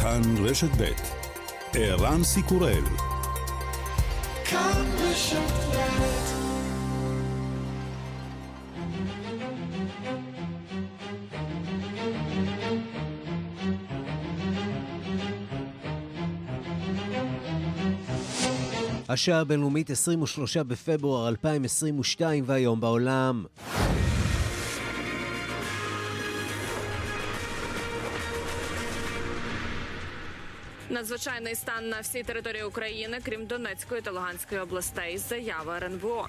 כאן רשת בית, ערן סיקורל. כאן רשת בית. השעה הבינלאומית 23 בפברואר 2022 והיום בעולם. Надзвичайний стан на всій території України, крім Донецької та Луганської областей, заява РНБО.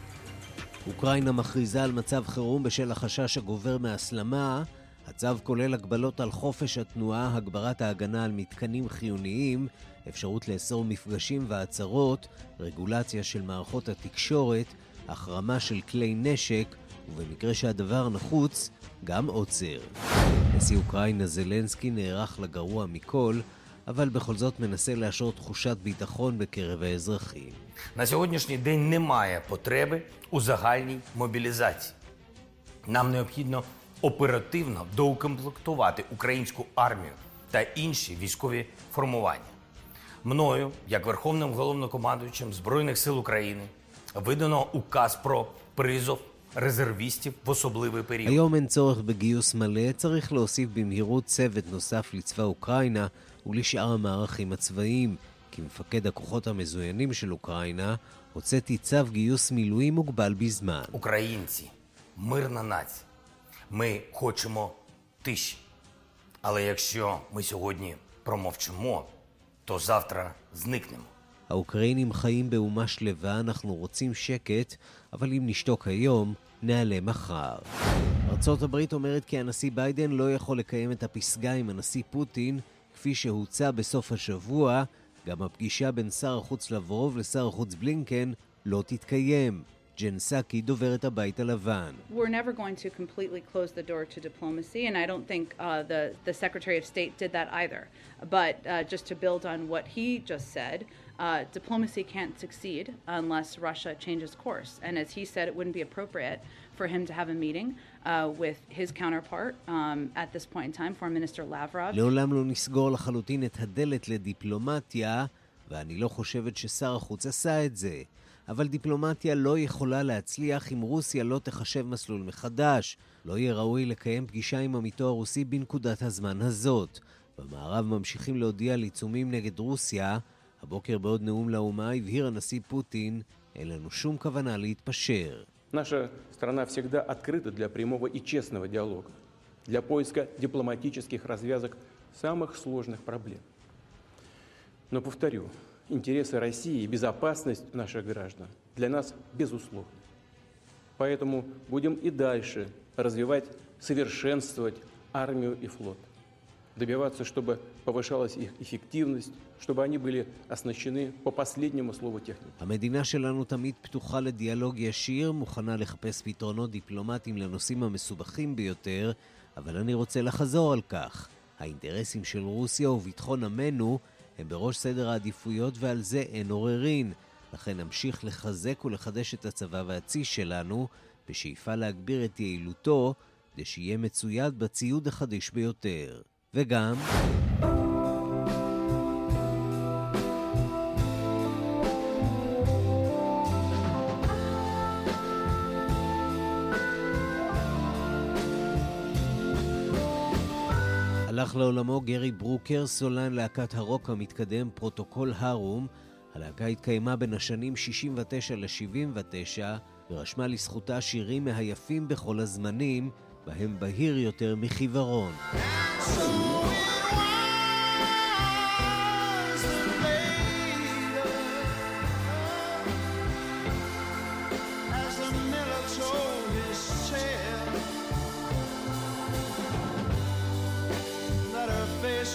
אוקראינה מכריזה על מצב חירום בשל החשש הגובר מהסלמה. הצו כולל הגבלות על חופש התנועה, הגברת ההגנה על מתקנים חיוניים, אפשרות לאסור מפגשים והצהרות, רגולציה של מערכות התקשורת, החרמה של כלי נשק, ובמקרה שהדבר נחוץ, גם עוצר. נשיא אוקראינה זלנסקי נערך לגרוע מכל, אבל בכל זאת מנסה להשאיר תחושת ביטחון בקרב האזרחים. На сьогоднішній день немає потреби у загальній мобілізації. Нам необхідно оперативно доукомплектувати українську армію та інші військові формування. Мною, як Верховним Головнокомандуючим Збройних сил України, видано указ про призов רזרביסטים בסובליבי פריו. היום אין צורך בגיוס מלא, צריך להוסיף במהירות צוות נוסף לצבא אוקראינה ולשאר המערכים הצבאיים. כמפקד הכוחות המזוינים של אוקראינה, הוצאתי צו גיוס מילואים מוגבל בזמן. Українці, мирна нація. Ми хочемо тиші. Але якщо ми сьогодні промовчимо, то завтра зникнемо. האוקראינים חיים באומה שלווה, אנחנו רוצים שקט, אבל אם נשתוק היום, נעלה מחר. ארצות הברית אומרת כי הנשיא ביידן לא יכול לקיים את הפסגה עם הנשיא פוטין, כפי שהוצע בסוף השבוע. גם הפגישה בין שר החוץ לברוב לשר החוץ בלינקן לא תתקיים. ג'ן פסקי, דוברת הבית הלבן. We're never going to completely close the door to diplomacy, and I don't think the Secretary of State did that either. But just to build on what he just said, diplomacy can't succeed unless Russia changes course. And as he said, it wouldn't be appropriate for him to have a meeting with his counterpart at this point in time, Foreign Minister Lavrov. לעולם לא נסגור לחלוטין את הדלת לדיפלומטיה, ואני לא חושבת ששר החוץ עשה את זה. אבל דיפלומטיה לא יכולה להצליח אם רוסיה לא תחשב מסלול מחדש. לא יהיה ראוי לקיים פגישה עם עמיתו הרוסי בנקודת הזמן הזאת. במערב ממשיכים להודיע על עיצומים נגד רוסיה. הבוקר בעוד נאום לאומה הבהיר הנשיא פוטין, אין לנו שום כוונה להתפשר. Наша страна всегда открыта для прямого и честного диалога, для поиска дипломатических развязок самых сложных проблем. Но повторю, интересы России и безопасность наших граждан для нас безусловны. Поэтому будем и дальше развивать, совершенствовать армию и флот. Добиваться, чтобы повышалась их эффективность, чтобы они были оснащены по последнему слову техники. המדינה שלנו תמיד פתוחה לדיאלוג ישיר, מוכנה לחפש פתרונות דיפלומטיים לנושאים המסובכים ביותר, אבל אני רוצה לחזור על כך. האינטרסים של רוסיה וביטחון עמנו הם בראש סדר העדיפויות ועל זה אין עוררין. לכן נמשיך לחזק ולחדש את הצבא והצי שלנו, בשאיפה להגביר את יעילותו, כדי שיהיה מצויד בציוד החדיש ביותר. וגם... הלך לעולמו גרי ברוקר, סולן להקת הרוק המתקדם פרוטוקול הרום. הלהקה התקיימה בין השנים 69 ל-79 ורשמה לזכותה שירים מהיפים בכל הזמנים, בהם בהיר יותר מחיוורון.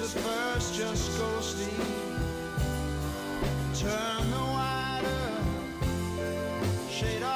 At first just go sleep, turn the wide up, shade our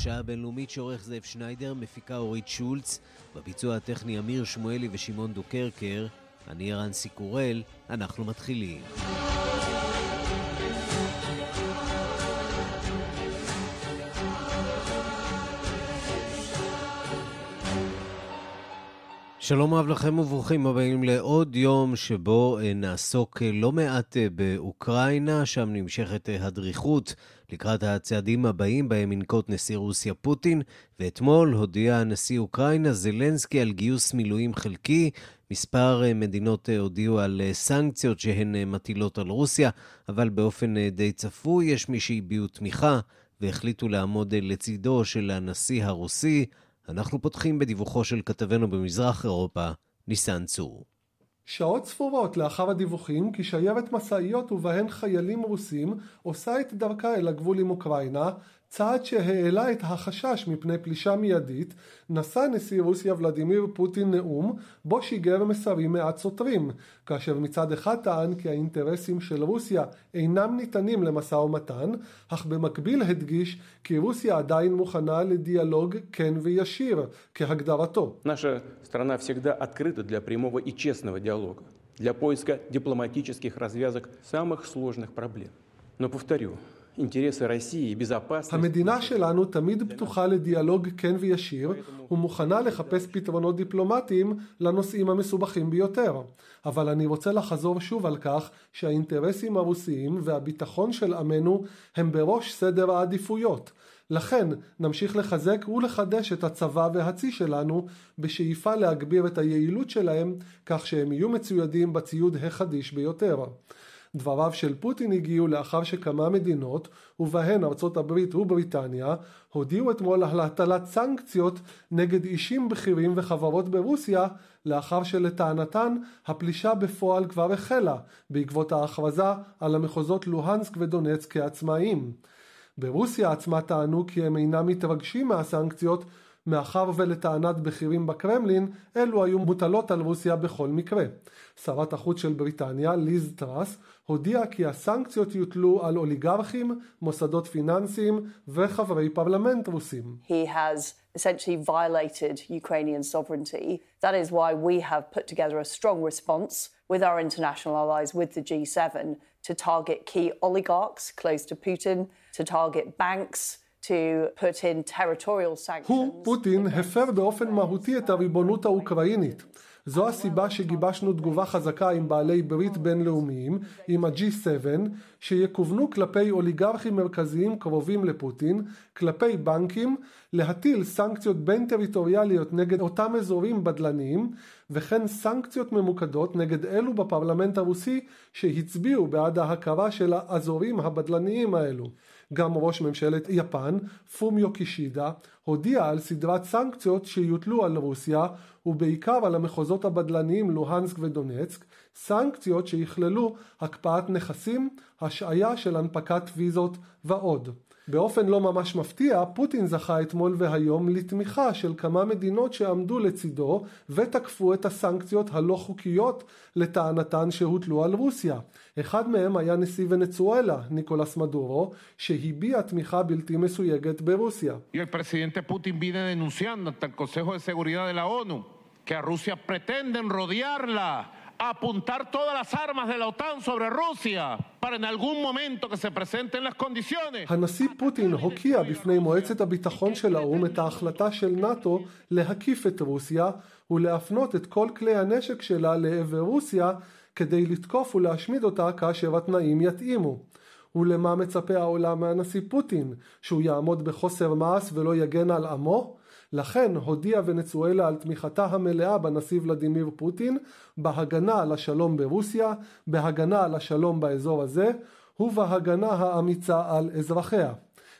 השעה הבינלאומית שעורך זאב שניידר, מפיקה אורית שולץ, בביצוע הטכני אמיר שמואלי ושמעון דוקרקר. אני ערן סיקורל, אנחנו מתחילים. שלום אהב לכם וברוכים הבאים לעוד יום שבו נעסוק לא מעט באוקראינה, שם נמשכת הדריכות לקראת הצעדים הבאים בהם ינקוט נשיא רוסיה פוטין, ואתמול הודיע נשיא אוקראינה זלנסקי על גיוס מילואים חלקי. מספר מדינות הודיעו על סנקציות שהן מטילות על רוסיה, אבל באופן די צפוי יש מי שהביעו תמיכה והחליטו לעמוד לצידו של הנשיא הרוסי. אנחנו פותחים בדיווחו של כתבנו במזרח אירופה, ניסן צור. שעות ספורות לאחר הדיווחים כי שיירת מסעיות ובהן חיילים רוסים עושה את דרכה אל הגבול עם אוקראינה, צעד שהעלה את החשש מפני פלישה מיידית, נשא נשיא רוסיה ולדימיר פוטין נאום, בו שיגר מסרים מעט סותרים, כאשר מצד אחד טען כי האינטרסים של רוסיה אינם ניתנים למשא ומתן, אך במקביל הדגיש כי רוסיה עדיין מוכנה לדיאלוג כן וישיר, כהגדרתו. Наша страна всегда открыта для прямого и честного диалога, для поиска дипломатических развязок самых сложных проблем. Но повторю, המדינה שלנו תמיד פתוחה לדיאלוג כן וישיר ומוכנה לחפש פתרונות דיפלומטיים לנושאים המסובכים ביותר. אבל אני רוצה לחזור שוב על כך שהאינטרסים הרוסיים והביטחון של עמנו הם בראש סדר העדיפויות. לכן נמשיך לחזק ולחדש את הצבא והצי שלנו בשאיפה להגביר את היעילות שלהם כך שהם יהיו מצוידים בציוד החדיש ביותר. דבריו של פוטין הגיעו לאחר שכמה מדינות, ובהן ארצות הברית ובריטניה, הודיעו אתמול על הטלת סנקציות נגד אישים בכירים וחברות ברוסיה, לאחר שלטענתן הפלישה בפועל כבר החלה, בעקבות ההכרזה על המחוזות לוהנסק ודונצק כעצמאיים. ברוסיה עצמה טענו כי הם אינם מתרגשים מהסנקציות, מאחר ולטענת בכירים בקרמלין, אלו היו מוטלות על רוסיה בכל מקרה. שרת החוץ של בריטניה, ליז טרס, הודיעה כי הסנקציות יוטלו על אוליגרכים, מוסדות פיננסיים וחברי פרלמנט רוסים. He has essentially violated Ukrainian sovereignty. That is why we have put together a strong response with our international allies, with the G7, to target key oligarchs close to Putin, to target banks, to put in territorial sanctions. הוא, פוטין, הפר באופן מהותי את הריבונות האוקראינית. זו הסיבה שגיבשנו תגובה חזקה עם בעלי ברית בינלאומיים, עם ה-G7, שיקוונו כלפי אוליגרכים מרכזיים קרובים לפוטין, כלפי בנקים, להטיל סנקציות בין טריטוריאליות נגד אותם אזורים בדלניים, וכן סנקציות ממוקדות נגד אלו בפרלמנט הרוסי שהצביעו בעד ההכרה של האזורים הבדלניים האלו. גם ראש ממשלת יפן, פומיו קישידה, הודיע על סדרת סנקציות שיוטלו על רוסיה, ובעיקר על המחוזות הבדלניים לוהנסק ודונצק, סנקציות שיכללו הקפאת נכסים, השעיה של הנפקת ויזות ועוד. באופן לא ממש מפתיע, פוטין זכה אתמול והיום לתמיכה של כמה מדינות שעמדו לצידו ותקפו את הסנקציות הלא חוקיות לטענתן שהוטלו על רוסיה. אחד מהם היה נשיא ונצואלה, ניקולס מדורו, שהביע תמיכה בלתי מסויגת ברוסיה. El presidente Putin viene denunciando ante el Consejo de Seguridad de la ONU que a Rusia pretenden rodearla. apuntar todas las armas de la OTAN sobre Rusia para en algún momento que se presenten las condiciones. הנשיא פוטין הוקיע בפני מועצת הביטחון של האו"ם את ההחלטה של נאט"ו להקיף את רוסיה ולהפנות את כל כלי הנשק שלה לעבר רוסיה כדי לתקוף ולהשמיד אותה כאשר התנאים יתאימו. ולמה מצפה העולם מהנשיא פוטין? שהוא יעמוד בחוסר מעש ולא יגן על עמו? לכן הודיעה ונצואלה על תמיכתה המלאה בנשיא ולדימיר פוטין, בהגנה על השלום ברוסיה, בהגנה על השלום באזור הזה, ובהגנה האמיצה על אזרחיה.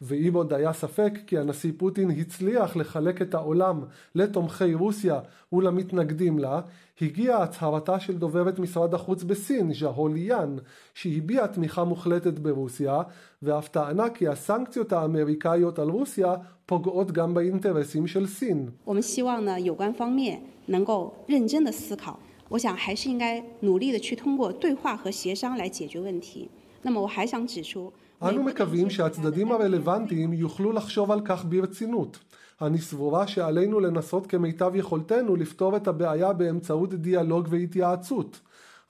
ואם עוד היה ספק כי הנשיא פוטין הצליח לחלק את העולם לתומכי רוסיה ולמתנגדים לה, הגיעה הצהרתה של דוברת משרד החוץ בסין, ז'או ליאן, שהביעה תמיכה מוחלטת ברוסיה, ואף טענה כי הסנקציות האמריקאיות על רוסיה פוגעות גם באינטרסים של סין. 我想还是应该努力地去通过对话和协商来解决问题。那么我还想指出 אנו מקווים שהצדדים הרלוונטיים יוכלו לחשוב על כך ברצינות. אני סבורה שעלינו לנסות כמיטב יכולתנו לפתור את הבעיה באמצעות דיאלוג והתייעצות.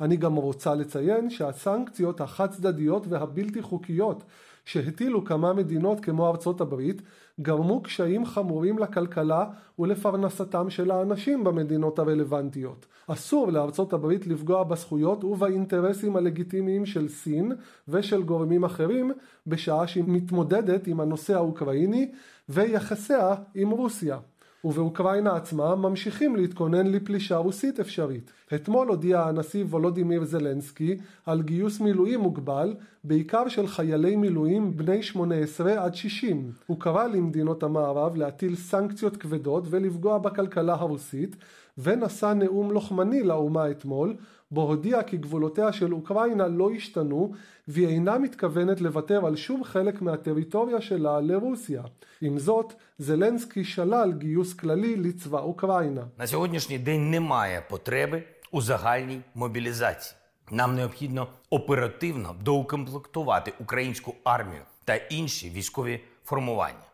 אני גם רוצה לציין שהסנקציות החד-צדדיות והבלתי חוקיות שהטילו כמה מדינות כמו ארצות הברית גרמו קשיים חמורים לכלכלה ולפרנסתם של האנשים במדינות הרלוונטיות. אסור לארצות הברית לפגוע בזכויות ובאינטרסים הלגיטימיים של סין ושל גורמים אחרים בשעה שהיא מתמודדת עם הנושא האוקראיני ויחסיה עם רוסיה. ובאוקראינה עצמה ממשיכים להתכונן לפלישה רוסית אפשרית. אתמול הודיע הנשיא וולודימיר זלנסקי על גיוס מילואים מוגבל, בעיקר של חיילי מילואים בני 18 עד 60. הוא קרא למדינות המערב להטיל סנקציות כבדות ולפגוע בכלכלה הרוסית, ונשא נאום לוחמני לאומה אתמול, בו הודיע כי גבולותיה של אוקראינה לא השתנו, והיא אינה מתכוונת לוותר על שום חלק מהטריטוריה שלה לרוסיה. עם זאת, זלנסקי שלל גיוס כללי לצבא אוקראינה. На сьогоднішній день немає потреби у загальній мобілізації. Нам необхідно оперативно доукомплектувати українську армію та інші військові формування.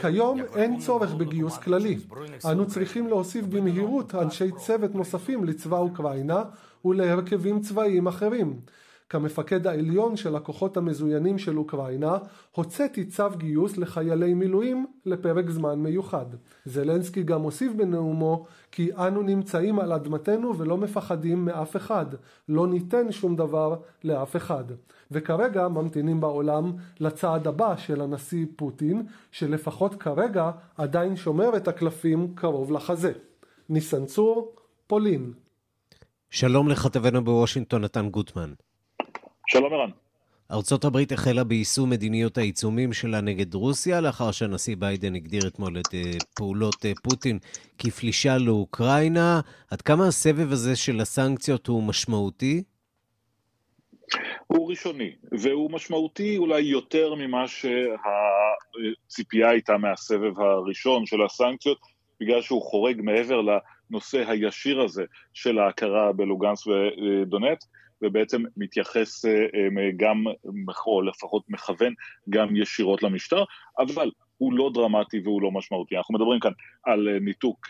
כיום אין צורך בגיוס כללי. אנו צריכים להוסיף במהירות אנשי צוות נוספים לצבא אוקראינה ולהרכבים צבאיים אחרים. כמפקד העליון של הכוחות המזוינים של אוקראינה, הוצאתי צו גיוס לחיילי מילואים לפרק זמן מיוחד. זלנסקי גם הוסיף בנאומו כי אנו נמצאים על אדמתנו ולא מפחדים מאף אחד, לא ניתן שום דבר לאף אחד. וכרגע ממתינים בעולם לצעד הבא של הנשיא פוטין, שלפחות כרגע עדיין שומר את הקלפים קרוב לחזה. ניסן צור, פולין. שלום לכתבנו בוושינגטון נתן גוטמן. שלום ערן. ארצות הברית החלה ביישום מדיניות העיצומים שלה נגד רוסיה, לאחר שהנשיא ביידן הגדיר אתמול את פעולות פוטין כפלישה לאוקראינה. עד כמה הסבב הזה של הסנקציות הוא משמעותי? הוא ראשוני, והוא משמעותי אולי יותר ממה שהציפייה הייתה מהסבב הראשון של הסנקציות, בגלל שהוא חורג מעבר לנושא הישיר הזה של ההכרה בלוגנסק ודונצק, ובעצם מתייחס גם, או לפחות מכוון, גם ישירות למשטר, אבל הוא לא דרמטי והוא לא משמעותי. אנחנו מדברים כאן על ניתוק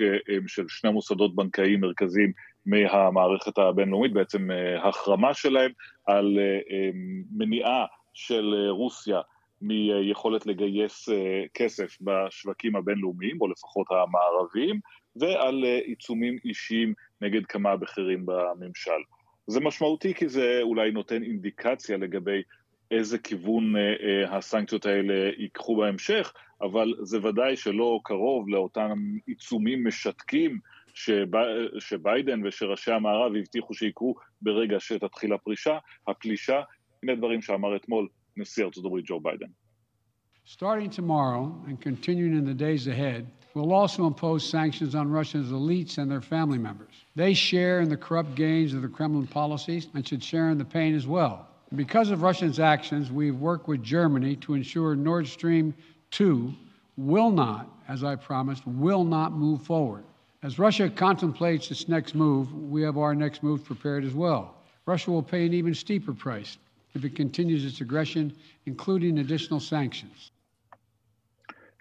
של שני מוסדות בנקאיים מרכזיים מהמערכת הבינלאומית, בעצם החרמה שלהם, על מניעה של רוסיה מיכולת לגייס כסף בשווקים הבינלאומיים, או לפחות המערביים, ועל עיצומים אישיים נגד כמה בכירים בממשל. זה משמעותי כי זה אולי נותן אינדיקציה לגבי איזה כיוון הסנקציות האלה ייקחו בהמשך, אבל זה ודאי שלא קרוב לאותם עיצומים משתקים שביידן ושראשי המערב הבטיחו שיקרו ברגע שתתחיל הפלישה. הנה דברים שאמר אתמול נשיא ארצות הברית ג'ו ביידן. Starting tomorrow and continuing in the days ahead, will also impose sanctions on Russia's elites and their family members. They share in the corrupt gains of the Kremlin policies and should share in the pain as well. Because of Russia's actions, we've worked with Germany to ensure Nord Stream 2 will not, as I promised, will not move forward. As Russia contemplates its next move, we have our next move prepared as well. Russia will pay an even steeper price if it continues its aggression, including additional sanctions.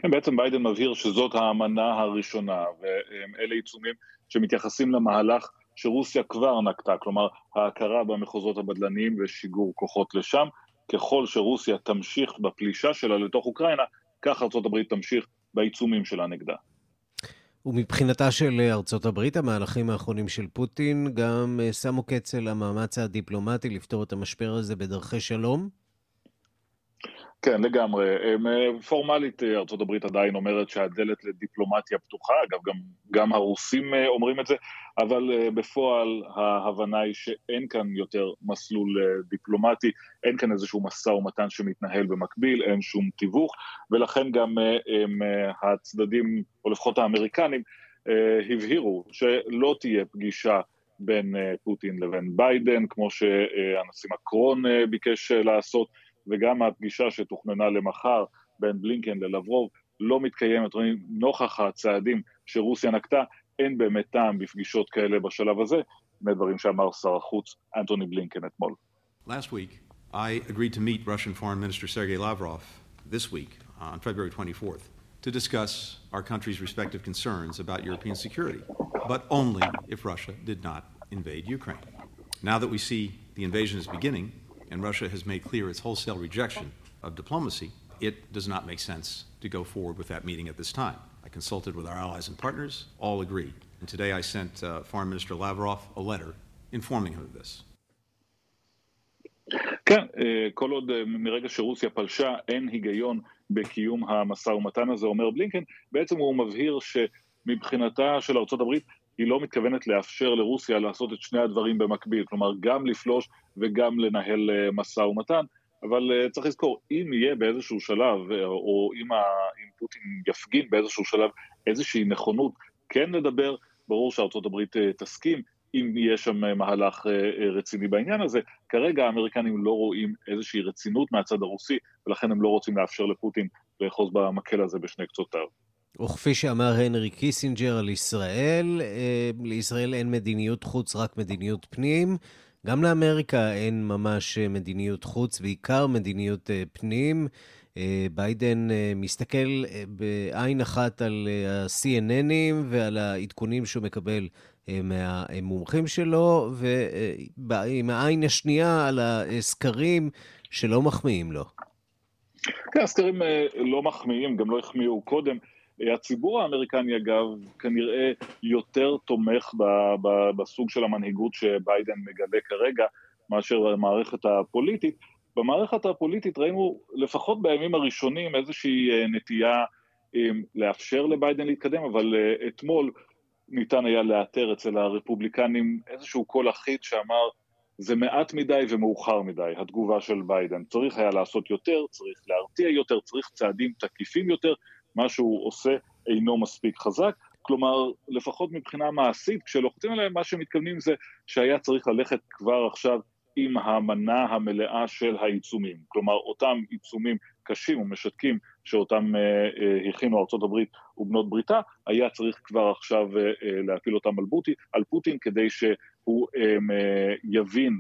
כן, בעצם ביידן מבהיר שזאת האמנה הראשונה, ואלה עיצומים שמתייחסים למהלך שרוסיה כבר נקטה, כלומר ההכרה במחוזות הבדלניים ושיגור כוחות לשם. ככל שרוסיה תמשיך בפלישה שלה לתוך אוקראינה, כך ארצות הברית תמשיך בעיצומים שלה נגדה. ומבחינתה של ארצות הברית, המהלכים האחרונים של פוטין גם שמו קץ למאמץ הדיפלומטי לפתור את המשבר הזה בדרכי שלום? כן, לגמרי. פורמלית ארצות הברית עדיין אומרת שהדלת לדיפלומטיה פתוחה, אגב גם הרוסים אומרים את זה, אבל בפועל ההבנה היא שאין כאן יותר מסלול דיפלומטי, אין כאן איזשהו מסע ומתן שמתנהל במקביל, אין שום תיווך, ולכן גם הצדדים, או לפחות האמריקנים, הבהירו שלא תהיה פגישה בין פוטין לבין ביידן, כמו שהנשיא מקרון ביקש לעשות, וגם הפגישה שתוכננה למחר בין בלינקן ללברוב לא מתקיימת. נוכח הצעדים שרוסיה נקטה, אין באמת טעם בפגישות כאלה בשלב הזה, מדברים שאמר שר החוץ אנטוני בלינקן אתמול. Last week I agreed to meet Russian Foreign Minister Sergei Lavrov this week on February 24th to discuss our country's respective concerns about European security, but only if Russia did not invade Ukraine. Now that we see the invasion is beginning and Russia has made clear its wholesale rejection of diplomacy, it does not make sense to go forward with that meeting at this time. I consulted with our allies and partners, all agreed. And today I sent Foreign Minister Lavrov a letter informing him of this. כן, כל עוד מרגע שרוסיה פלשה אין היגיון בקיום המשא ומתן הזה, אומר בלינקן, בעצם הוא מבהיר שמבחינתה של ארצות הברית היא לא מתכוונת לאפשר לרוסיה לעשות את שני הדברים במקביל, כלומר גם לפלוש וגם לנהל משא ומתן, אבל צריך לזכור, אם יהיה באיזשהו שלב, או אם פוטין יפגין באיזשהו שלב איזושהי נכונות כן לדבר, ברור שארצות הברית תסכים, אם יש שם מהלך רציני בעניין הזה. כרגע האמריקנים לא רואים איזושהי רצינות מהצד הרוסי, ולכן הם לא רוצים לאפשר לפוטין לאחוז במקל הזה בשני קצותיו. וכפי שאמר הנרי קיסינג'ר על ישראל, לישראל אין מדיניות חוץ, רק מדיניות פנים. גם לאמריקה אין ממש מדיניות חוץ, בעיקר מדיניות פנים. ביידן מסתכל בעין אחת על ה-CNN'ים ועל העדכונים שהוא מקבל מהמומחים שלו, ועם העין השנייה על הסקרים שלא מחמיאים לו. כן, הסקרים לא מחמיאים, גם לא החמיאו קודם. הציבור האמריקני, אגב, כנראה יותר תומך בסוג של המנהיגות שביידן מגלה כרגע, מאשר המערכת הפוליטית. במערכת הפוליטית ראינו לפחות בימים הראשונים איזושהי נטייה לאפשר לביידן להתקדם, אבל אתמול ניתן היה לאתר אצל הרפובליקנים איזשהו קול אחיד שאמר, זה מעט מדי ומאוחר מדי, התגובה של ביידן. צריך היה לעשות יותר, צריך להרתיע יותר, צריך צעדים תקיפים יותר, מה שהוא עושה אינו מספיק חזק, כלומר, לפחות מבחינה מעשית, כשלוחצים עליהם, מה שמתכוונים זה שהיה צריך ללכת כבר עכשיו עם המנה המלאה של העיצומים, כלומר, אותם עיצומים קשים ומשתקים שאותם הכינו ארצות הברית ובנות בריתה, היה צריך כבר עכשיו להפיל אותם על פוטין, כדי שהוא יבין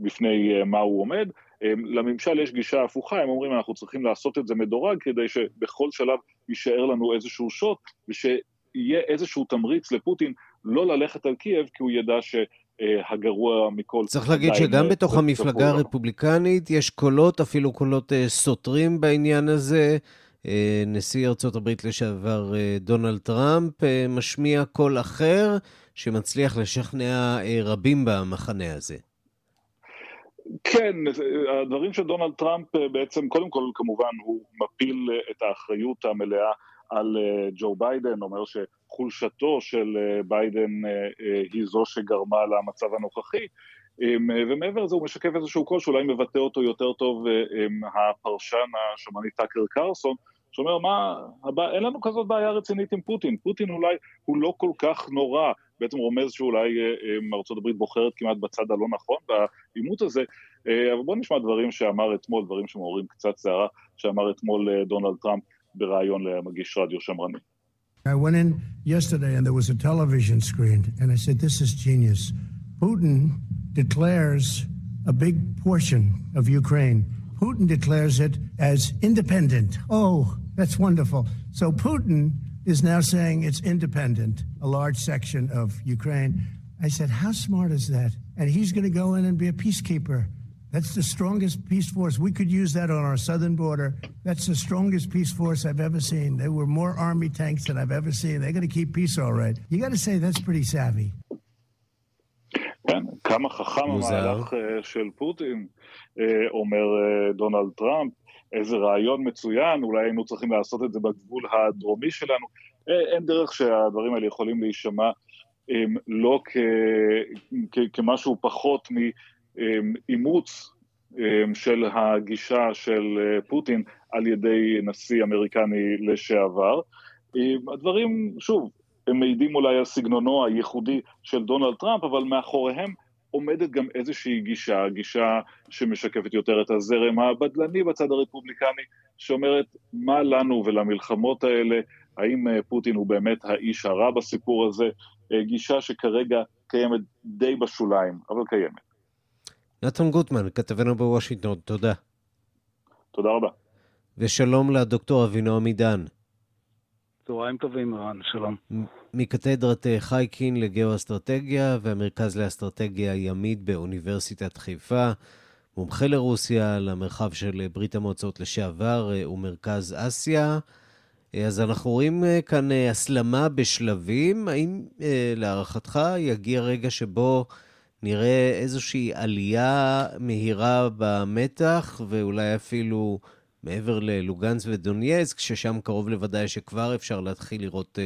בפני מה הוא עומד. לממשל יש גישה הפוכה, הם אומרים אנחנו צריכים לעשות את זה מדורג, כדי שבכל שלב יישאר לנו איזשהו שוט, ושיהיה איזשהו תמריץ לפוטין לא ללכת על קייב, כי הוא ידע הגרוע מכל. צריך להגיד שגם בתוך המפלגה הרפובליקנית יש קולות, אפילו קולות סותרים בעניין הזה. נשיא ארצות הברית לשעבר דונלד טראמפ משמיע קול אחר שמצליח לשכנע רבים במחנה הזה. כן, הדברים של דונלד טראמפ בעצם, קודם כל כמובן הוא מפיל את האחריות המלאה על ג'ו ביידן, אומר שחולשתו של ביידן היא זו שגרמה למצב הנוכחי, ומעבר לזה הוא משקף איזשהו קול שאולי מבטא אותו יותר טוב הפרשן השמאני טאקר קרלסון, שאומר אין לנו כזאת בעיה רצינית עם פוטין, פוטין אולי הוא לא כל כך נורא, בעצם רומז שאולי ארצות הברית בוחרת כמעט בצד הלא נכון בעימות הזה, אבל בואו נשמע דברים שאמר אתמול, דברים שמעוררים קצת סערה, שאמר אתמול דונלד טראמפ ברעיון למגיש רדיו שמרני. I went in yesterday and there was a television screen and I said, this is genius. Putin declares a big portion of Ukraine. Putin declares it as independent. Oh, that's wonderful. So Putin is now saying it's independent, a large section of Ukraine. I said, how smart is that? And he's going to go in and be a peacekeeper. That's the strongest peace force. We could use that on our southern border. That's the strongest peace force I've ever seen. There were more army tanks than I've ever seen. They're going to keep peace all right. You got to say that's pretty savvy. כן, כמה חכם המהלך של פוטין, אומר דונלד טראמפ, איזה רעיון מצוין, אולי היינו צריכים לעשות את זה בגבול הדרומי שלנו. אין דרך שהדברים האלה יכולים להישמע לא כמשהו פחות מ... אימוץ של הגישה של פוטין על ידי נשיא אמריקני לשעבר. הדברים, שוב, הם מעידים אולי על סגנונו הייחודי של דונלד טראמפ, אבל מאחוריהם עומדת גם איזושהי גישה, גישה שמשקפת יותר את הזרם הבדלני בצד הרפובליקני, שאומרת מה לנו ולמלחמות האלה, האם פוטין הוא באמת האיש הרע בסיפור הזה, גישה שכרגע קיימת די בשוליים, אבל קיימת. נתן גוטמן, כתבנו בוושינגטון, תודה. תודה רבה. ושלום לדוקטור אבינועם עידן. צהריים טובים, ערן, שלום. מקתדרת חייקין לגאו-אסטרטגיה והמרכז לאסטרטגיה הימית באוניברסיטת חיפה, מומחה לרוסיה, למרחב של ברית המועצות לשעבר ומרכז אסיה. אז אנחנו רואים כאן הסלמה בשלבים. האם להערכתך יגיע רגע שבו נראה איזושהי עלייה מהירה במתח, ואולי אפילו מעבר ללוגנס ודונייסק, ששם קרוב לוודאי שכבר אפשר להתחיל לראות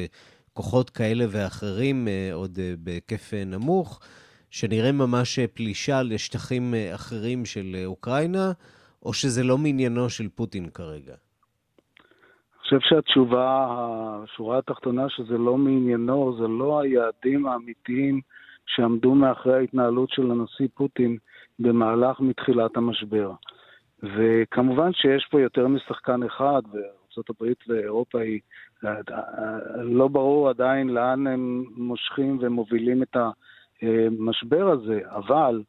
כוחות כאלה ואחרים עוד בהיקף נמוך, שנראה ממש פלישה לשטחים אחרים של אוקראינה, או שזה לא מעניינו של פוטין כרגע? אני חושב שהתשובה, השורה התחתונה, שזה לא מעניינו, זה לא היעדים האמיתיים שעמדו מאחרי ההתנהלות של הנשיא פוטין במהלך מתחילת המשבר. וכמובן שיש פה יותר משחקן אחד, וארצות הברית ואירופה היא לא ברור עדיין לאן הם מושכים ומובילים את המשבר הזה, אבל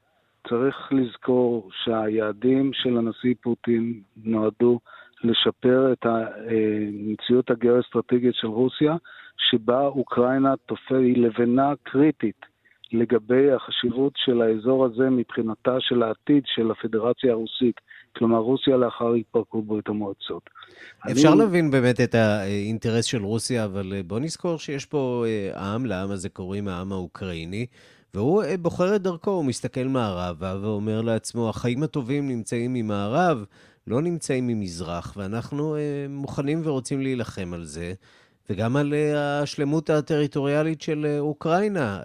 צריך לזכור שהיעדים של הנשיא פוטין נועדו לשפר את המציאות הגיאו-אסטרטגית של רוסיה, שבה אוקראינה היא לבנה קריטית לגבי החשיבות של האזור הזה מבחינתה של העתיד של הפדרציה הרוסית, כלומר רוסיה לאחר התפרקות ברית המועצות. אפשר להבין באמת את האינטרס של רוסיה, אבל בוא נזכור שיש פה עם, לעם הזה קוראים העם האוקראיני, והוא בוחר את דרכו, הוא מסתכל מערבה ואומר לעצמו, החיים הטובים נמצאים ממערב, לא נמצאים ממזרח, ואנחנו מוכנים ורוצים להילחם על זה, וגם על השלמות הטריטוריאלית של אוקראינה.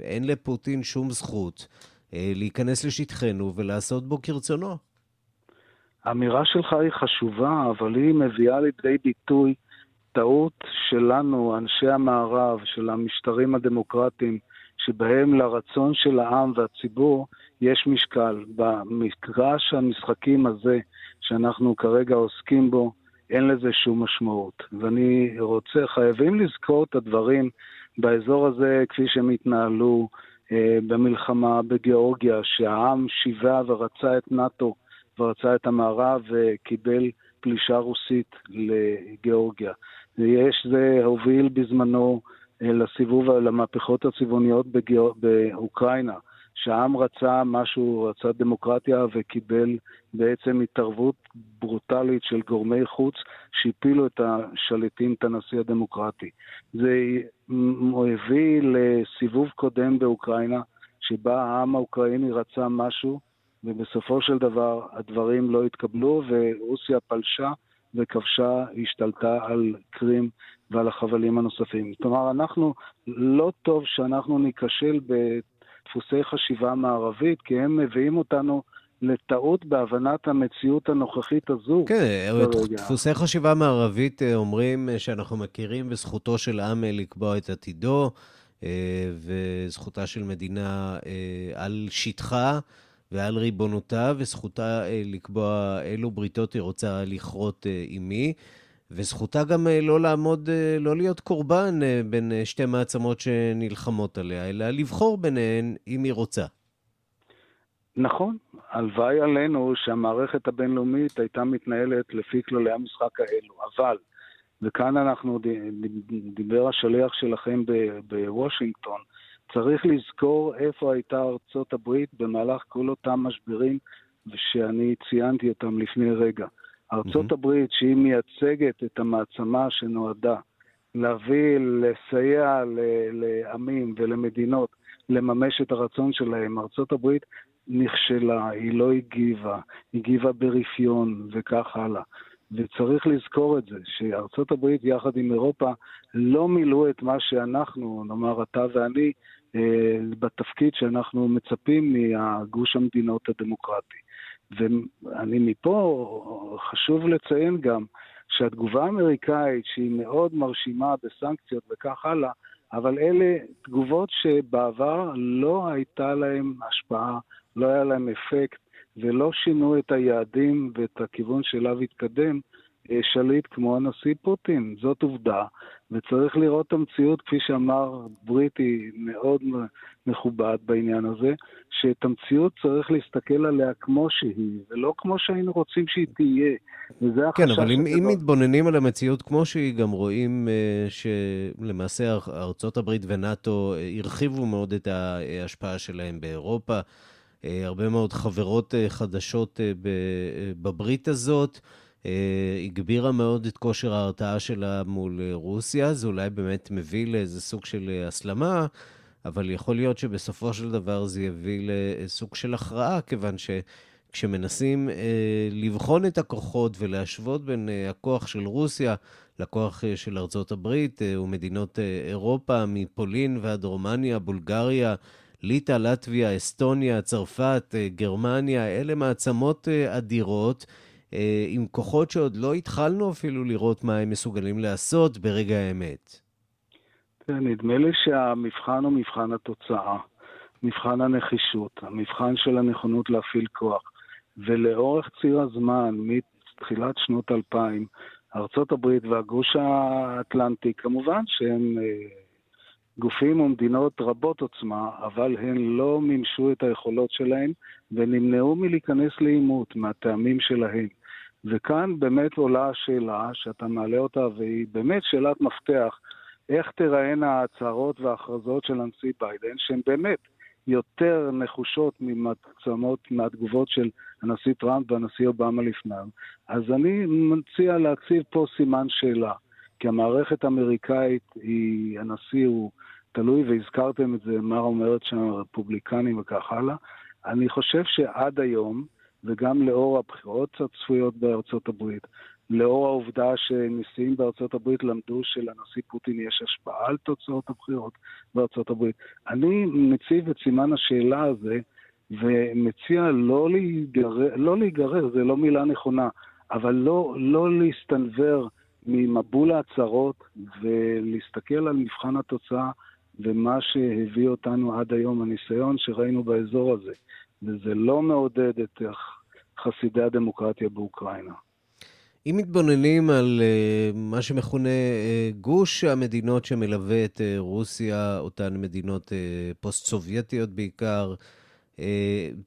אין לפוטין שום זכות להיכנס לשטחנו ולעשות בו כרצונו. האמירה שלך היא חשובה, אבל היא מביאה לידי ביטוי טעות שלנו, אנשי המערב, של המשטרים הדמוקרטיים, שבהם לרצון של העם והציבור יש משקל. במגרש המשחקים הזה שאנחנו כרגע עוסקים בו, אין לזה שום משמעות. ואני רוצה, חייבים לזכור את הדברים באזור הזה כפי שהם התנהלו במלחמה בגיאורגיה, שהעם שיבה ורצה את נאטו ורצה את המערב וקיבל פלישה רוסית לגיאורגיה. זה הוביל בזמנו לסיבוב, למהפכות הצבעוניות באוקראינה, שהעם רצה משהו, רצה דמוקרטיה, וקיבל בעצם התערבות ברוטלית של גורמי חוץ שהפילו את השליטים, את הנשיא הדמוקרטי. זה הביא לסיבוב קודם באוקראינה, שבה העם האוקראיני רצה משהו, ובסופו של דבר הדברים לא התקבלו, ורוסיה פלשה וכבשה, השתלטה על קרים ועל החבלים הנוספים. זאת אומרת, אנחנו, לא טוב שאנחנו ניכשל דפוסי חשיבה מערבית, כי הם מביאים אותנו לטעות בהבנת המציאות הנוכחית הזו. כן, דפוסי חשיבה מערבית אומרים שאנחנו מכירים בזכותו של עם לקבוע את עתידו, וזכותה של מדינה על שטחה ועל ריבונותה, וזכותה לקבוע אילו בריתות היא רוצה לכרות עם מי, וזכותה גם לא לעמוד, לא להיות קורבן בין שתי מעצמות שנלחמות עליה, אלא לבחור ביניהן אם היא רוצה. נכון, הלוואי עלינו שהמערכת הבינלאומית הייתה מתנהלת לפי כללי המשחק האלו, אבל, וכאן אנחנו דיבר השליח שלכם בוושינגטון, צריך לזכור איפה הייתה ארצות הברית במהלך כל אותם משברים שאני ציינתי אותם לפני רגע. ארצות הברית, שהיא מייצגת את המעצמה שנועדה להביא, לסייע לעמים ולמדינות לממש את הרצון שלהם, ארצות הברית נכשלה, היא לא הגיבה, הגיבה ברפיון וכך הלאה. וצריך לזכור את זה, שארצות הברית יחד עם אירופה לא מילאו את מה שאנחנו, נאמר אתה ואני, בתפקיד שאנחנו מצפים מהגוש המדינות הדמוקרטי. ואני מפה חשוב לציין גם שהתגובה האמריקאית שהיא מאוד מרשימה בסנקציות וכך הלאה, אבל אלה תגובות שבעבר לא הייתה להם השפעה, לא היה להם אפקט, ולא שינו את היעדים ואת הכיוון שאליו התקדם שליט כמו הנשיא פוטין. זאת עובדה, וצריך לראות את המציאות, כפי שאמר בריטי מאוד מכובד בעניין הזה, שאת המציאות צריך להסתכל עליה כמו שהיא, ולא כמו שהיינו רוצים שהיא תהיה. כן, אבל אם מתבוננים על המציאות כמו שהיא, גם רואים שלמעשה ארצות הברית ונאטו הרחיבו מאוד את ההשפעה שלהם באירופה, הרבה מאוד חברות חדשות בברית הזאת, הגבירה מאוד את כושר ההרתעה שלה מול רוסיה, זה אולי באמת מביא לאיזה סוג של הסלמה, אבל יכול להיות שבסופו של דבר זה יביא לסוג של הכרעה, כיוון שכשמנסים לבחון את הכוחות ולהשוות בין הכוח של רוסיה לכוח של ארצות הברית ומדינות אירופה, מפולין ועד רומניה, בולגריה, ליטה, לטביה, אסטוניה, צרפת, גרמניה, אלה מעצמות אדירות, עם כוחות שעוד לא התחלנו אפילו לראות מה הם מסוגלים לעשות ברגע האמת. נדמה לי שהמבחן הוא מבחן התוצאה, מבחן הנחישות, המבחן של הנכונות להפעיל כוח. ולאורך ציר הזמן, מתחילת שנות 2000, ארצות הברית והגוש האטלנטי, כמובן שהם גופים ומדינות רבות עוצמה, אבל הן לא מימשו את היכולות שלהן, ונמנעו מלהיכנס לאימות מהטעמים שלהן. וכאן באמת עולה השאלה, שאתה מעלה אותה, והיא באמת שאלת מפתח, איך תיראהן ההצהרות וההכרזות של הנשיא ביידן, שהן באמת יותר נחושות מהתגובות של הנשיא טראמפ והנשיא אובמה לפניו. אז אני מציע להציב פה סימן שאלה. כי המערכת האמריקאית, הנשיא הוא תלוי, והזכרתם את זה, מה אומרת שהרפובליקנים וכך הלאה. אני חושב שעד היום, וגם לאור הבחירות הצפויות בארצות הברית, לאור העובדה שנשיאים בארצות הברית למדו שלנשיא פוטין יש השפעה על תוצאות הבחירות בארצות הברית, אני מציב את סימן השאלה הזה, ומציע לא להיגרר, זה לא מילה נכונה, אבל לא להסתנבר ממבול ההצהרות, ולהסתכל על מבחן התוצאה, ומה שהביא אותנו עד היום, הניסיון שראינו באזור הזה. וזה לא מעודד את חסידי הדמוקרטיה באוקראינה. אם מתבוננים על מה שמכונה גוש המדינות שמלווה את רוסיה, אותן מדינות פוסט-סובייטיות בעיקר,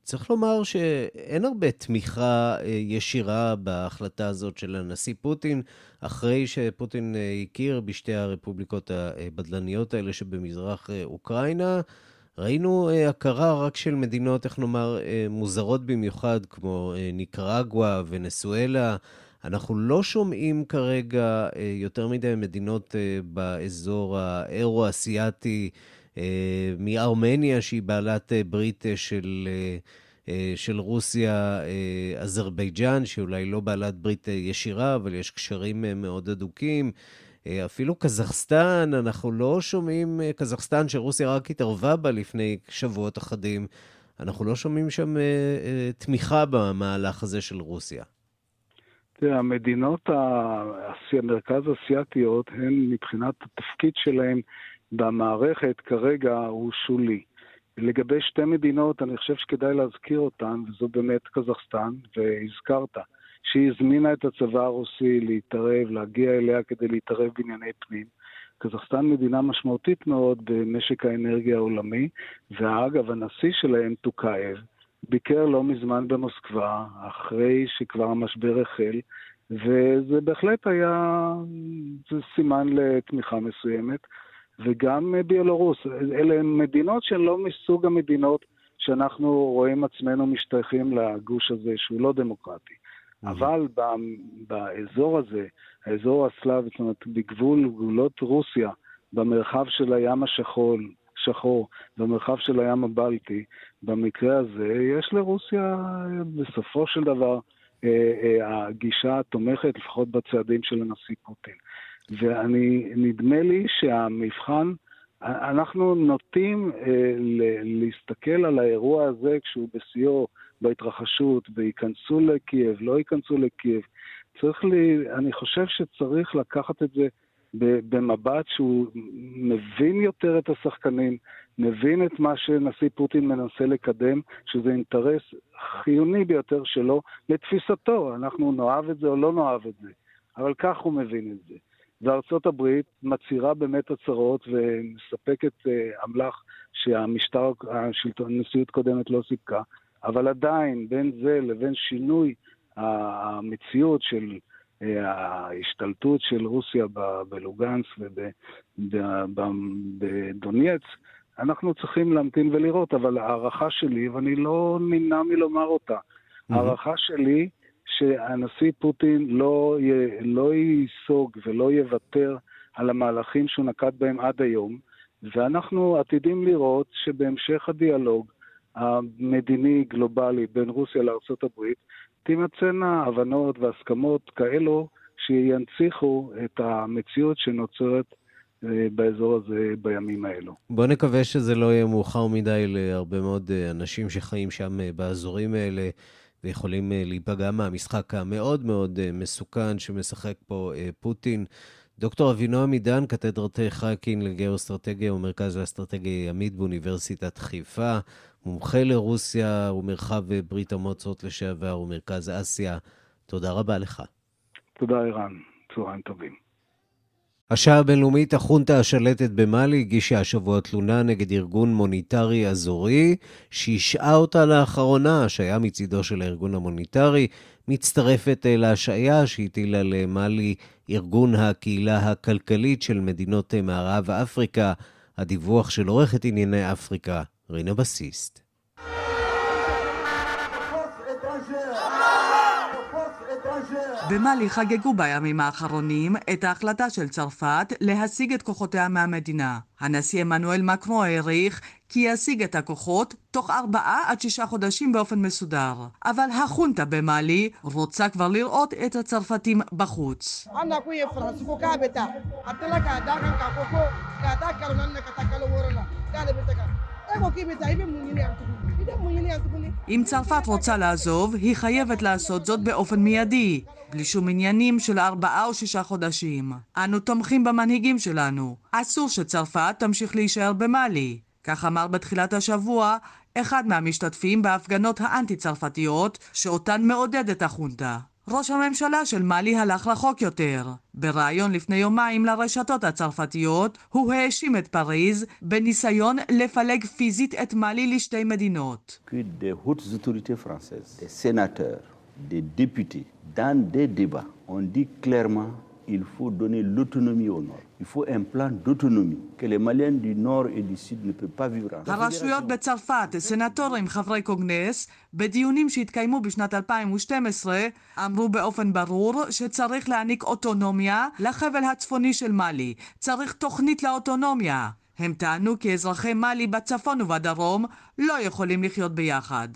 צריך לומר שאין הרבה תמיכה ישירה בהחלטה הזאת של הנשיא פוטין, אחרי שפוטין הכיר בשתי הרפובליקות הבדלניות האלה שבמזרח אוקראינה. ראינו הכרה רק של מדינות, איך נאמר, מוזרות במיוחד, כמו ניקרגואה ונסואלה. אנחנו לא שומעים כרגע יותר מדי מדינות באזור האירו-אסיאטי, מארמניה שהיא בעלת ברית של רוסיה, אזרבייג'אן שאולי לא בעלת ברית ישירה אבל יש קשרים מאוד אדוקים, אפילו קזחסטן אנחנו לא שומעים, קזחסטן שרוסיה רק התערבה בה לפני שבועות אחדים, אנחנו לא שומעים שם תמיכה במהלך הזה של רוסיה. המדינות המרכז אסיאטיות הן מבחינת התפקיד שלהן במערכת כרגע הוא שולי. לגבי שתי מדינות, אני חושב שכדאי להזכיר אותן, וזו באמת קזחסטן, והזכרת, שהיא הזמינה את הצבא הרוסי להתערב, להגיע אליה כדי להתערב בענייני פנים. קזחסטן מדינה משמעותית מאוד במשק האנרגיה העולמי, ואגב, הנשיא שלהם, טוקאייב, ביקר לא מזמן במוסקבה, אחרי שכבר המשבר החל, וזה בהחלט היה סימן לתמיכה מסוימת, וגם ביולורוס. אלה מדינות שהן לא מסוג המדינות שאנחנו רואים עצמנו משתייכים לגוש הזה שהוא לא דמוקרטי. אבל באזור הזה, האזור הסלאב, זאת אומרת, בגבולות רוסיה, במרחב של הים השחור, במרחב של הים הבלטי, במקרה הזה יש לרוסיה בסופו של דבר הגישה תומכת לפחות בצעדים של הנשיא פוטין. ונדמה לי שהמבחן, אנחנו נוטים להסתכל על האירוע הזה כשהוא בסיור בהתרחשות, בהיכנסו לקייב, לא היכנסו לקייב. אני חושב שצריך לקחת את זה במבט שהוא מבין יותר את השחקנים, מבין את מה שנשיא פוטין מנסה לקדם, שזה אינטרס חיוני ביותר שלו לתפיסתו. אנחנו נאהב את זה או לא נאהב את זה. אבל כך הוא מבין את זה. וארצות הברית מצהירה באמת הצהרות ומספקת אמל"ח שהמשטר, הנשיאות קודמת לא סיפקה, אבל עדיין בין זה לבין שינוי המציאות של ההשתלטות של רוסיה בלוגנס ובדונייץ, אנחנו צריכים להמתין ולראות, אבל הערכה שלי, ואני לא נמנע מלומר אותה, הערכה שלי שהנשיא פוטין לא ייסוג ולא יוותר על המהלכים שהוא נקט בהם עד היום, ואנחנו עתידים לראות שבהמשך הדיאלוג המדיני גלובלי בין רוסיה לארצות הברית, תימצאנה הבנות והסכמות כאלו שינציחו את המציאות שנוצרת באזור הזה בימים האלו. בוא נקווה שזה לא יהיה מאוחר מדי להרבה מאוד אנשים שחיים שם באזורים האלה, ויכולים להיפגע מהמשחק המאוד מאוד מסוכן שמשחק פה פוטין. דוקטור אבינועם עידן, קתדרת חקין לגיאו-אסטרטגיה ומרכז לאסטרטגיה ימית באוניברסיטת חיפה, מומחה לרוסיה ומרחב ברית המועצות לשעבר ומרכז אסיה. תודה רבה לך. תודה אירן, צהריים טובים. השעה הבינלאומית, החונטה השלטת במאלי הגישה השבוע תלונה נגד ארגון מוניטרי אזורי, שהשעה אותה לאחרונה, השעיה מצידו של הארגון המוניטרי, מצטרפת להשעיה שהטילה למאלי ארגון הקהילה הכלכלית של מדינות מערב אפריקה. הדיווח של עורכת ענייני אפריקה, רינה בסיסט. במאלי חגגו בימים האחרונים את ההחלטה של צרפת להשיג את כוחותיה מהמדינה. הנשיא אמנואל מקרו העריך כי ישיג את הכוחות תוך 4-6 חודשים באופן מסודר. אבל החונטה במאלי רוצה כבר לראות את הצרפתים בחוץ. אם צרפת רוצה לעזוב, היא חייבת לעשות זאת באופן מיידי, בלי שום עניינים של 4 או 6 חודשים. אנו תומכים במנהיגים שלנו. אסור שצרפת תמשיך להישאר במאלי. כך אמר בתחילת השבוע אחד מהמשתתפים בהפגנות האנטי-צרפתיות שאותן מעודדת החונטה. ראש הממשלה של מאלי הלך רחוק יותר. בריאיון לפני יומיים לרשתות הצרפתיות, הוא האשים את פריז בניסיון לפלג פיזית את מאלי לשתי מדינות. Il faut donner l'autonomie au Nord. Il faut un plan d'autonomie que les Maliens du Nord et du Sud ne peuvent pas vivre ensemble. הרשויות בצרפת, סנטורים, חברי קונגרס, בדיונים שהתקיימו בשנת 2012, אמרו באופן ברור שצריך להעניק אוטונומיה לחבל הצפוני של מאלי. צריך תוכנית לאוטונומיה. הם טענו כי אזרחי מאלי בצפון ובדרום לא יכולים לחיות ביחד.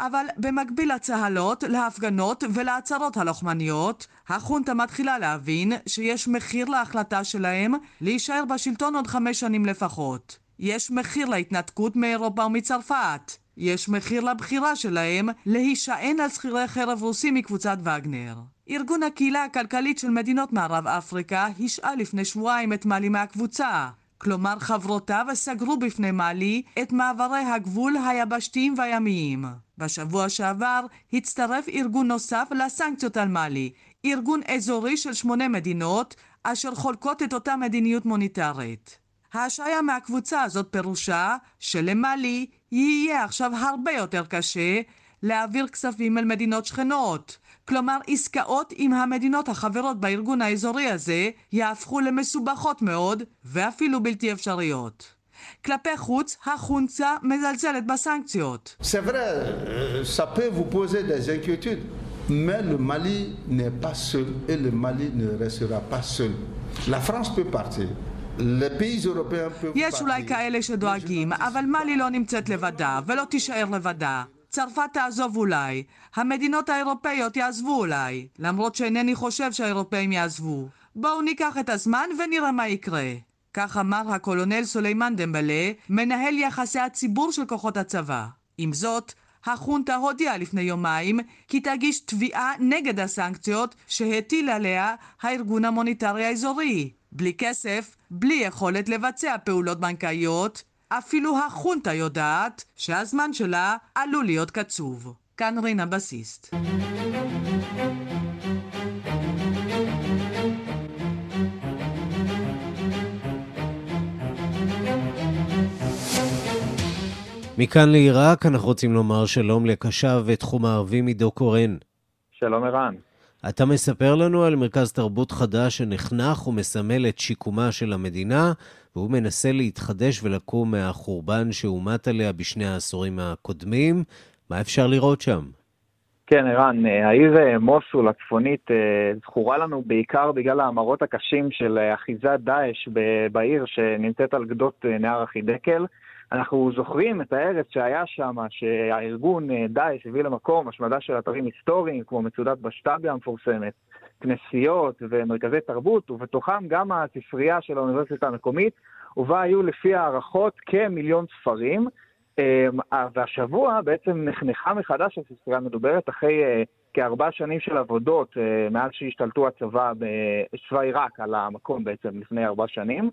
אבל במקביל לצהלות, להפגנות ולהצהרות הלוחמניות, החונטה מתחילה להבין שיש מחיר להחלטה שלהם להישאר בשלטון עוד 5 שנים לפחות. יש מחיר להתנתקות מאירופה ומצרפת. יש מחיר לבחירה שלהם להישען על שכירי חרב רוסים מקבוצת וגנר. ארגון הקהילה הכלכלית של מדינות מערב אפריקה השעה לפני שבועיים את מאלי מהקבוצה. כלומר חברותיו סגרו בפני מאלי את מעברי הגבול היבשתיים והימיים. בשבוע שעבר הצטרף ארגון נוסף לסנקציות על מאלי, ארגון אזורי של 8 מדינות אשר חולקות את אותה מדיניות מוניטרית. ההשעיה מהקבוצה הזאת פירושה שלמאלי יהיה עכשיו הרבה יותר קשה להעביר כספים אל מדינות שכנות. כלומר עסקאות עם המדינות החברות בארגון האזורי הזה יהפכו למסובכות מאוד ואפילו בלתי אפשריות. כלפי חוץ, החונצה מזלזלת בסנקציות. C'est vrai, ça peut vous poser des inquiétudes, mais le Mali n'est pas seul et le Mali ne restera pas seul. La France peut partir. יש אולי כאלה שדואגים, אבל מאלי לא נמצאת לבדה ולא תישאר לבדה. צרפת תעזוב אולי, המדינות האירופאיות יעזבו אולי, למרות שאינני חושב שהאירופאים יעזבו. בואו ניקח את הזמן ונראה מה יקרה. כך אמר הקולונל סולימן דמבלה, מנהל יחסי הציבור של כוחות הצבא. עם זאת, החונטה הודיעה לפני יומיים כי תגיש תביעה נגד הסנקציות שהטיל עליה הארגון המוניטרי האזורי. בלי כסף, בלי יכולת לבצע פעולות בנקאיות, אפילו החונטה יודעת שהזמן שלה עלול להיות קצוב. כאן רינה בסיסט. מכאן לעיראק אנחנו רוצים לומר שלום לקשב ותחום הערבי מידו קורן. שלום ערן. אתה מספר לנו על מרכז תרבות חדש שנחנך ומסמל את שיקומה של המדינה, והוא מנסה להתחדש ולקום מהחורבן שהומת עליה בשני העשורים הקודמים. מה אפשר לראות שם? כן, ערן, העיר מוסול הצפונית זכורה לנו בעיקר בגלל האמרות הקשים של אחיזת דאעש בעיר שנמצאת על גדות נהר החידקל. אנחנו זוכרים את הארץ שהיה שם, שהארגון דאעש הביא למקום, השמדה של אתרים היסטוריים כמו מצודת בשטאביה המפורסמת, כנסיות ומרכזי תרבות, ובתוכם גם הספרייה של האוניברסיטה המקומית, ובה היו לפי הערכות כמיליון ספרים, והשבוע בעצם נחנכה מחדש הספרייה מדוברת אחרי כארבע שנים של עבודות, מאז שהשתלטו צבא עיראק על המקום בעצם לפני 4 שנים.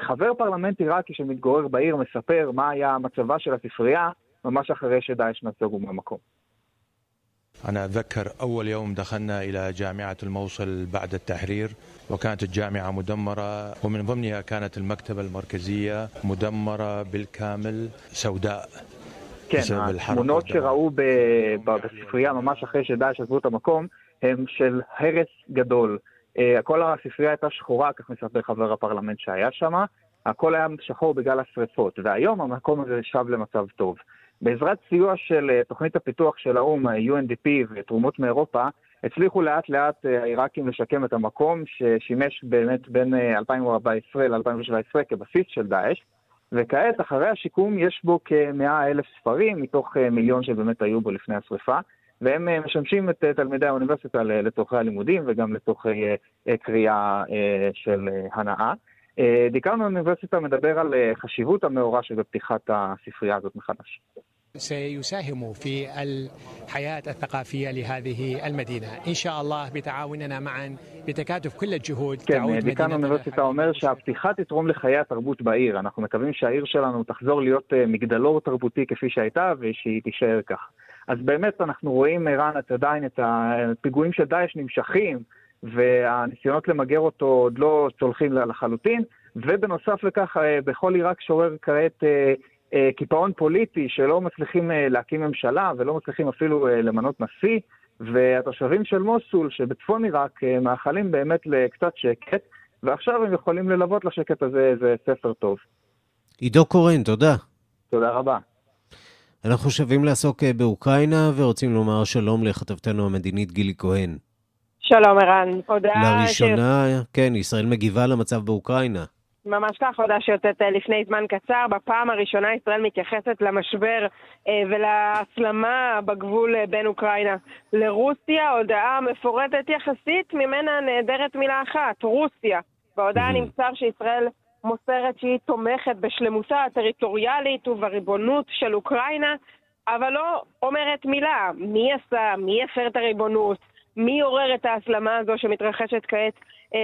חבר פרלמנט עיראקי שמתגורר בעיר מספר מה היה מצבה של הספרייה ממש אחרי שדאעש נסוגו מהמקום. انا اتذكر اول يوم دخلنا الى جامعه الموصل بعد التحرير وكانت الجامعه مدمره ومن ضمنها كانت المكتبه المركزيه مدمره بالكامل سوداء. כן, התמונות שראו בספרייה ממש אחרי שדאעש עזבו את המקום הם של הרס גדול. כל הספרייה הייתה שחורה, כך מספר חבר הפרלמנט שהיה שם, הכל היה שחור בגלל השריפות, והיום המקום הזה שב למצב טוב. בעזרת סיוע של תוכנית הפיתוח של האו"ם, UNDP ותרומות מאירופה, הצליחו לאט לאט העיראקים לשקם את המקום, ששימש באמת בין 2014 ל-2017 כבסיס של דאעש, וכעת אחרי השיקום יש בו כ100,000 ספרים, מתוך מיליון שבאמת היו בו לפני השריפה, והם משמשים את תלמידי האוניברסיטה לתוכי הלימודים וגם לתוכי קריאה של הנאה. דיקן האוניברסיטה מדבר על חשיבות המאורע שבפתיחת הספרייה הזאת מחדש. سيساهم في الحياة الثقافية لهذه المدينة إن شاء الله بتعاوننا معا بتكاتف كل الجهود. כן, דיקן האוניברסיטה אומר שהפתיחה תתרום לחיי התרבות בעיר. אנחנו מקווים שהעיר שלנו תחזור להיות מגדלור תרבותי כפי שהייתה ושהיא תישאר כך. אז באמת אנחנו רואים, איראן, עדיין את הפיגועים של דאעש נמשכים, והניסיונות למגר אותו עוד לא צולחים לחלוטין, ובנוסף לכך, בכל עיראק שורר כעת קיפאון פוליטי שלא מצליחים להקים ממשלה, ולא מצליחים אפילו למנות נשיא, והתושבים של מוסול שבצפון עיראק מאחלים באמת לקצת שקט, ועכשיו הם יכולים ללוות לשקט הזה איזה ספר טוב. עידו קורן, תודה. תודה רבה. אנחנו שווים לעסוק באוקראינה ורוצים לומר שלום לכתבתנו המדינית גילי כהן. שלום ערן, הודעה... לראשונה, כן, ישראל מגיבה למצב באוקראינה. ממש כך, הודעה שיוצאת לפני זמן קצר. בפעם הראשונה ישראל מתייחסת למשבר ולהסלמה בגבול בין אוקראינה לרוסיה. הודעה מפורטת יחסית, ממנה נעדרת מילה אחת, רוסיה. בהודעה נמצא שישראל... מוסרת שהיא תומכת בשלמותה הטריטוריאלית ובריבונות של אוקראינה, אבל לא אומרת מילה. מי עשה, מי הפר את הריבונות, מי עורר את ההסלמה הזו שמתרחשת כעת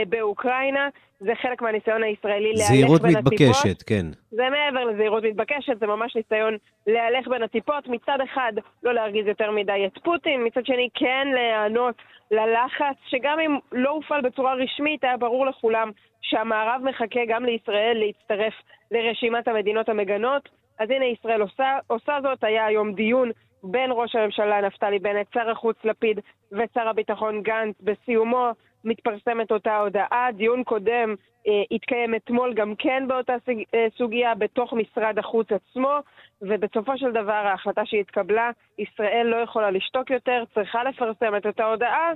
באוקראינה. זה חלק מהניסיון הישראלי להלך בין הטיפות. זהירות מתבקשת, כן. זה מעבר לזהירות מתבקשת, זה ממש ניסיון להלך בין הטיפות. מצד אחד לא להרגיז יותר מדי את פוטין, מצד שני כן להיענות ללחץ, שגם אם לא הופעל בצורה רשמית, היה ברור לכולם שהמערב מחכה גם לישראל להצטרף לרשימת המדינות המגנות. אז הנה ישראל עושה זאת. היה היום דיון בין ראש הממשלה נפתלי בנט, שר החוץ לפיד ושר הביטחון גנץ. בסיומו מתפרסמת אותה הודעה. דיון קודם התקיים אתמול גם כן באותה סוגיה בתוך משרד החוץ עצמו, ובסופו של דבר ההחלטה שהתקבלה, ישראל לא יכולה לשתוק יותר, צריכה לפרסם את אותה הודעה,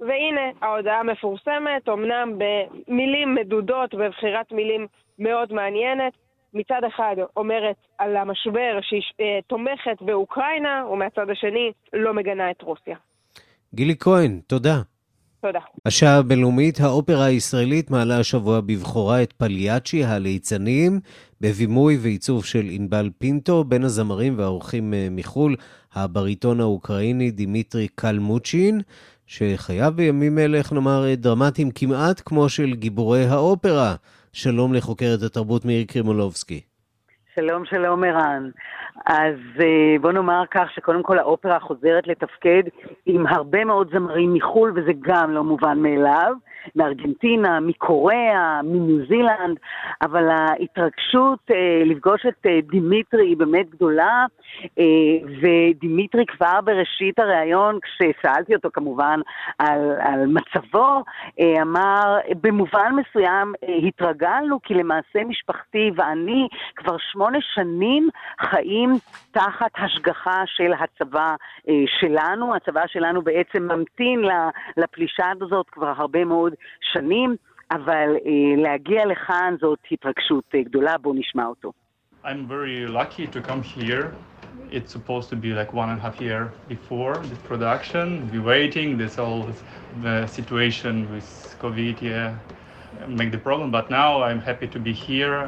והנה ההודעה מפורסמת, אמנם במילים מדודות, בבחירת מילים מאוד מעניינת. מצד אחד אומרת על המשבר שהיא תומכת באוקראינה, ומהצד השני לא מגנה את רוסיה. גילי כהן, תודה. תודה. השעה הבינלאומית, האופרה הישראלית מעלה השבוע בבחורה את פליאצ'י הליצנים, בבימוי ועיצוב של אינבל פינטו. בין הזמרים והאורחים מחול, הבריטון האוקראיני דמיטרי קלמוצ'ין, שחייב בימים אלה, איך נאמר, דרמטיים כמעט כמו של גיבורי האופרה. שלום לחוקרת התרבות מירי קרימולובסקי. שלום, שלום ערן. אז בוא נאמר כך שקודם כל האופרה חוזרת לתפקד עם הרבה מאוד זמרים מחול, וזה גם לא מובן מאליו, מארגנטינה, מקוריאה, מניו זילנד, אבל ההתרגשות לפגוש את דימיטרי היא באמת גדולה, ודימיטרי כבר בראשית הראיון, כששאלתי אותו כמובן על מצבו, אמר במובן מסוים התרגלנו, כי למעשה משפחתי ואני כבר 8 שנים חיים תחת השגחה של הצבא שלנו. הצבא שלנו בעצם ממתין לפלישה הזאת כבר הרבה מאוד שנים, אבל להגיע לכאן זאת התרגשות גדולה. בוא נשמע אותו. I'm very lucky to come here. It's supposed to be like 1.5 years before the production. We're waiting, this all the situation with COVID yeah, make the problem, but now I'm happy to be here.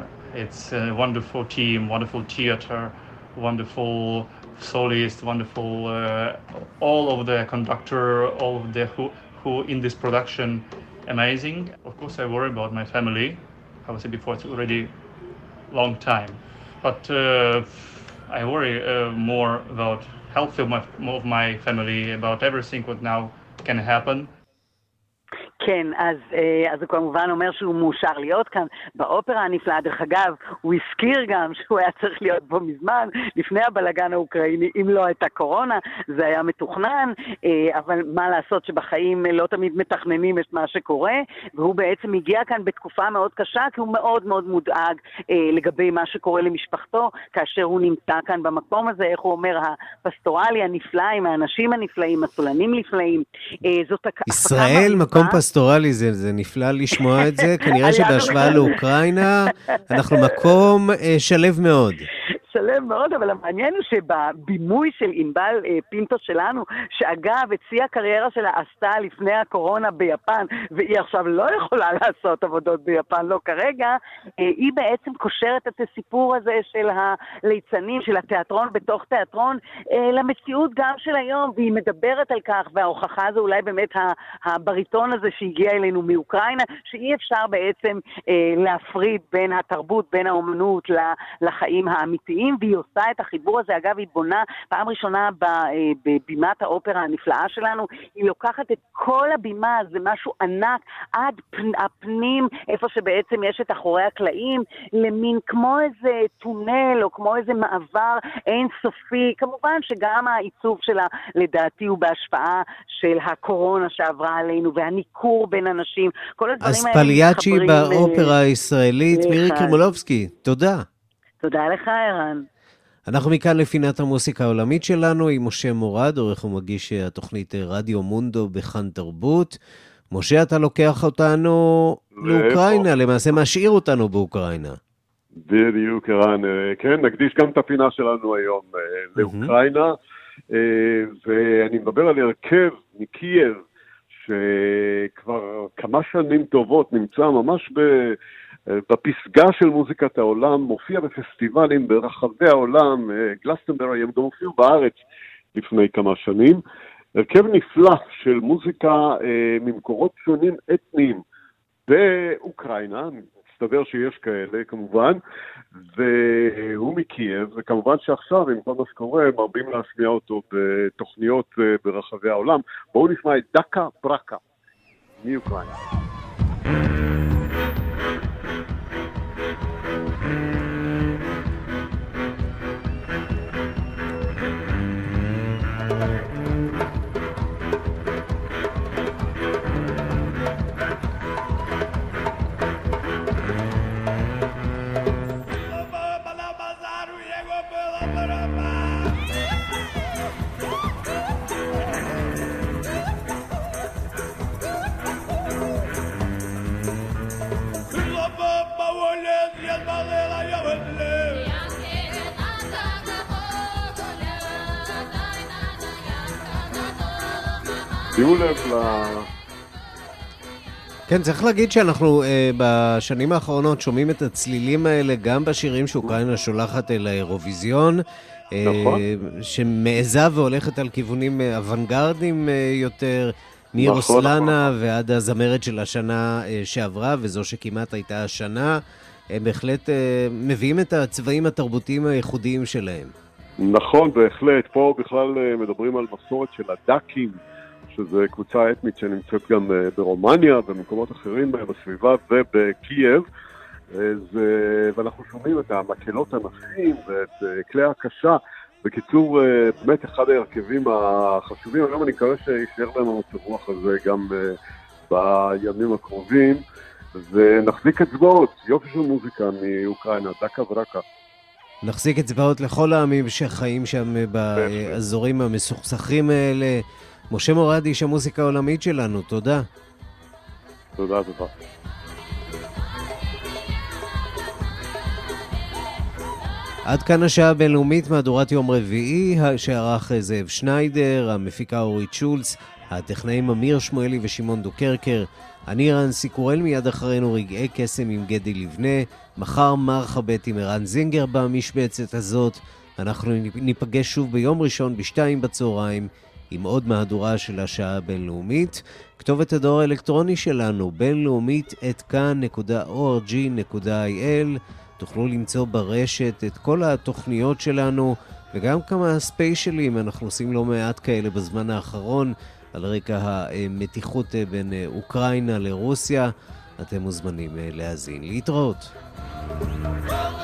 It's a wonderful team, wonderful theater, wonderful soloist, wonderful all of the conductor, all of the who in this production, amazing. Of course I worry about my family. I was before it's already long time, but I worry more about health of my family, about everything what now can happen. כן, אז הוא כמובן אומר שהוא מאושר להיות כאן באופרה הנפלאה. דרך אגב, הוא הזכיר גם שהוא היה צריך להיות פה מזמן, לפני הבלגן האוקראיני, אם לא הייתה קורונה, זה היה מתוכנן, אבל מה לעשות שבחיים לא תמיד מתכננים את מה שקורה, והוא בעצם הגיע כאן בתקופה מאוד קשה, כי הוא מאוד מאוד מודאג לגבי מה שקורה למשפחתו, כאשר הוא נמצא כאן במקום הזה, איך הוא אומר, הפסטורלי הנפלא, עם האנשים הנפלאים, הסולנים נפלאים. ישראל, מקום פסטורלי. פסטורלי, זה נפלא לשמוע את זה, כנראה שבהשוואה לאוקראינה, אנחנו מקום שלב מאוד. שלב מאוד, אבל המעניין הוא שבבימוי של אינבל פינטו שלנו, שאגב, הציעה הקריירה שלה עשתה לפני הקורונה ביפן, והיא עכשיו לא יכולה לעשות עבודות ביפן, לא כרגע, היא בעצם קושרת את הסיפור הזה של הליצנים, של התיאטרון בתוך תיאטרון, למציאות גם של היום, והיא מדברת על כך, וההוכחה הזו אולי באמת הבריטון הזה שהגיע אלינו מאוקראינה, שאי אפשר בעצם להפריד בין התרבות, בין האומנות לחיים האמיתיים, והיא עושה את החיבור הזה. אגב, היא בונה פעם ראשונה בבימת האופרה הנפלאה שלנו, היא לוקחת את כל הבימה, זה משהו ענק עד הפנים, איפה שבעצם יש את אחורי הקלעים, למין כמו איזה טונל או כמו איזה מעבר אינסופי. כמובן שגם העיצוב שלה לדעתי הוא בהשפעה של הקורונה שעברה עלינו, והניקור בין אנשים, כל הדברים האלה מתחברים. אז פליאצ'י באופרה הישראלית, מירי קרימולובסקי, תודה. תודה לך, ערן. אנחנו מכאן לפינת המוסיקה העולמית שלנו עם משה מורד, עורך ומגיש התוכנית רדיו מונדו בכאן תרבות. משה, אתה לוקח אותנו לאוקראינה, למעשה משאיר אותנו באוקראינה. בדיוק, ערן. כן, נקדיש גם את הפינה שלנו היום לאוקראינה, ואני מדבר על הרכב מקייב, שכבר כמה שנים טובות נמצא ממש בפסגה של מוזיקת העולם, מופיע בפסטיבלים ברחבי העולם, גלסטנברי, הם גם הופיעו בארץ לפני כמה שנים. הרכב נפלא של מוזיקה ממקורות שונים אתניים באוקראינה, מסתבר שיש כאלה כמובן, והוא מקייב, וכמובן שעכשיו עם כל מה שקורה מרבים להשמיע אותו בתוכניות ברחבי העולם. בואו נשמע את דקה ברקה מאוקראינה. כן, צריך להגיד שאנחנו בשנים האחרונות שומעים את הצלילים האלה גם בשירים שאוקראינה שולחת אל האירוויזיון, שמעזה והולכת על כיוונים אוונגרדים יותר, מירוסלנה ועד הזמרת של השנה שעברה וזו שכמעט הייתה השנה, הם בהחלט מביאים את הצבעים התרבותיים הייחודיים שלהם. נכון, בהחלט. פה בכלל מדברים על מסורת של הדאקים, שזה קבוצה אתנית שנמצאת גם ברומניה ובמקומות אחרים בסביבה ובקייב. ואנחנו שומעים את המקלות הנשים ואת כלי הקשה. בקיצור, באמת אחד ההרכבים החשובים. היום אני מקווה שישאר להם המצב רוח הזה גם בימים הקרובים. ונחזיק אצבעות, יופי של מוזיקה מאוקראינה, דקה ורקה. נחזיק אצבעות לכל העמים שחיים שם באזורים המסוכסכים האלה. משה מורד, איש המוזיקה העולמית שלנו, תודה. תודה, תודה. עד כאן השעה הבינלאומית, מהדורת יום רביעי, שערך זאב שניידר, המפיקה אורית שולץ, הטכנאים אמיר שמואלי ושמעון דוקרקר, אני ערן סיקורל, מיד אחרינו רגעי קסם עם גדי לבנה, מחר מרחבת עם ערן זינגר במשבצת הזאת, אנחנו ניפגש שוב ביום ראשון ב14:00 עם עוד מהדורה של השעה הבינלאומית. כתובת הדואר האלקטרוני שלנו, binloomit@kan.org.il, תוכלו למצוא ברשת את כל התוכניות שלנו, וגם כמה ספיישלים, אנחנו עושים לא מעט כאלה בזמן האחרון, על רקע המתיחות בין אוקראינה לרוסיה. אתם מוזמנים להאזין. להתראות.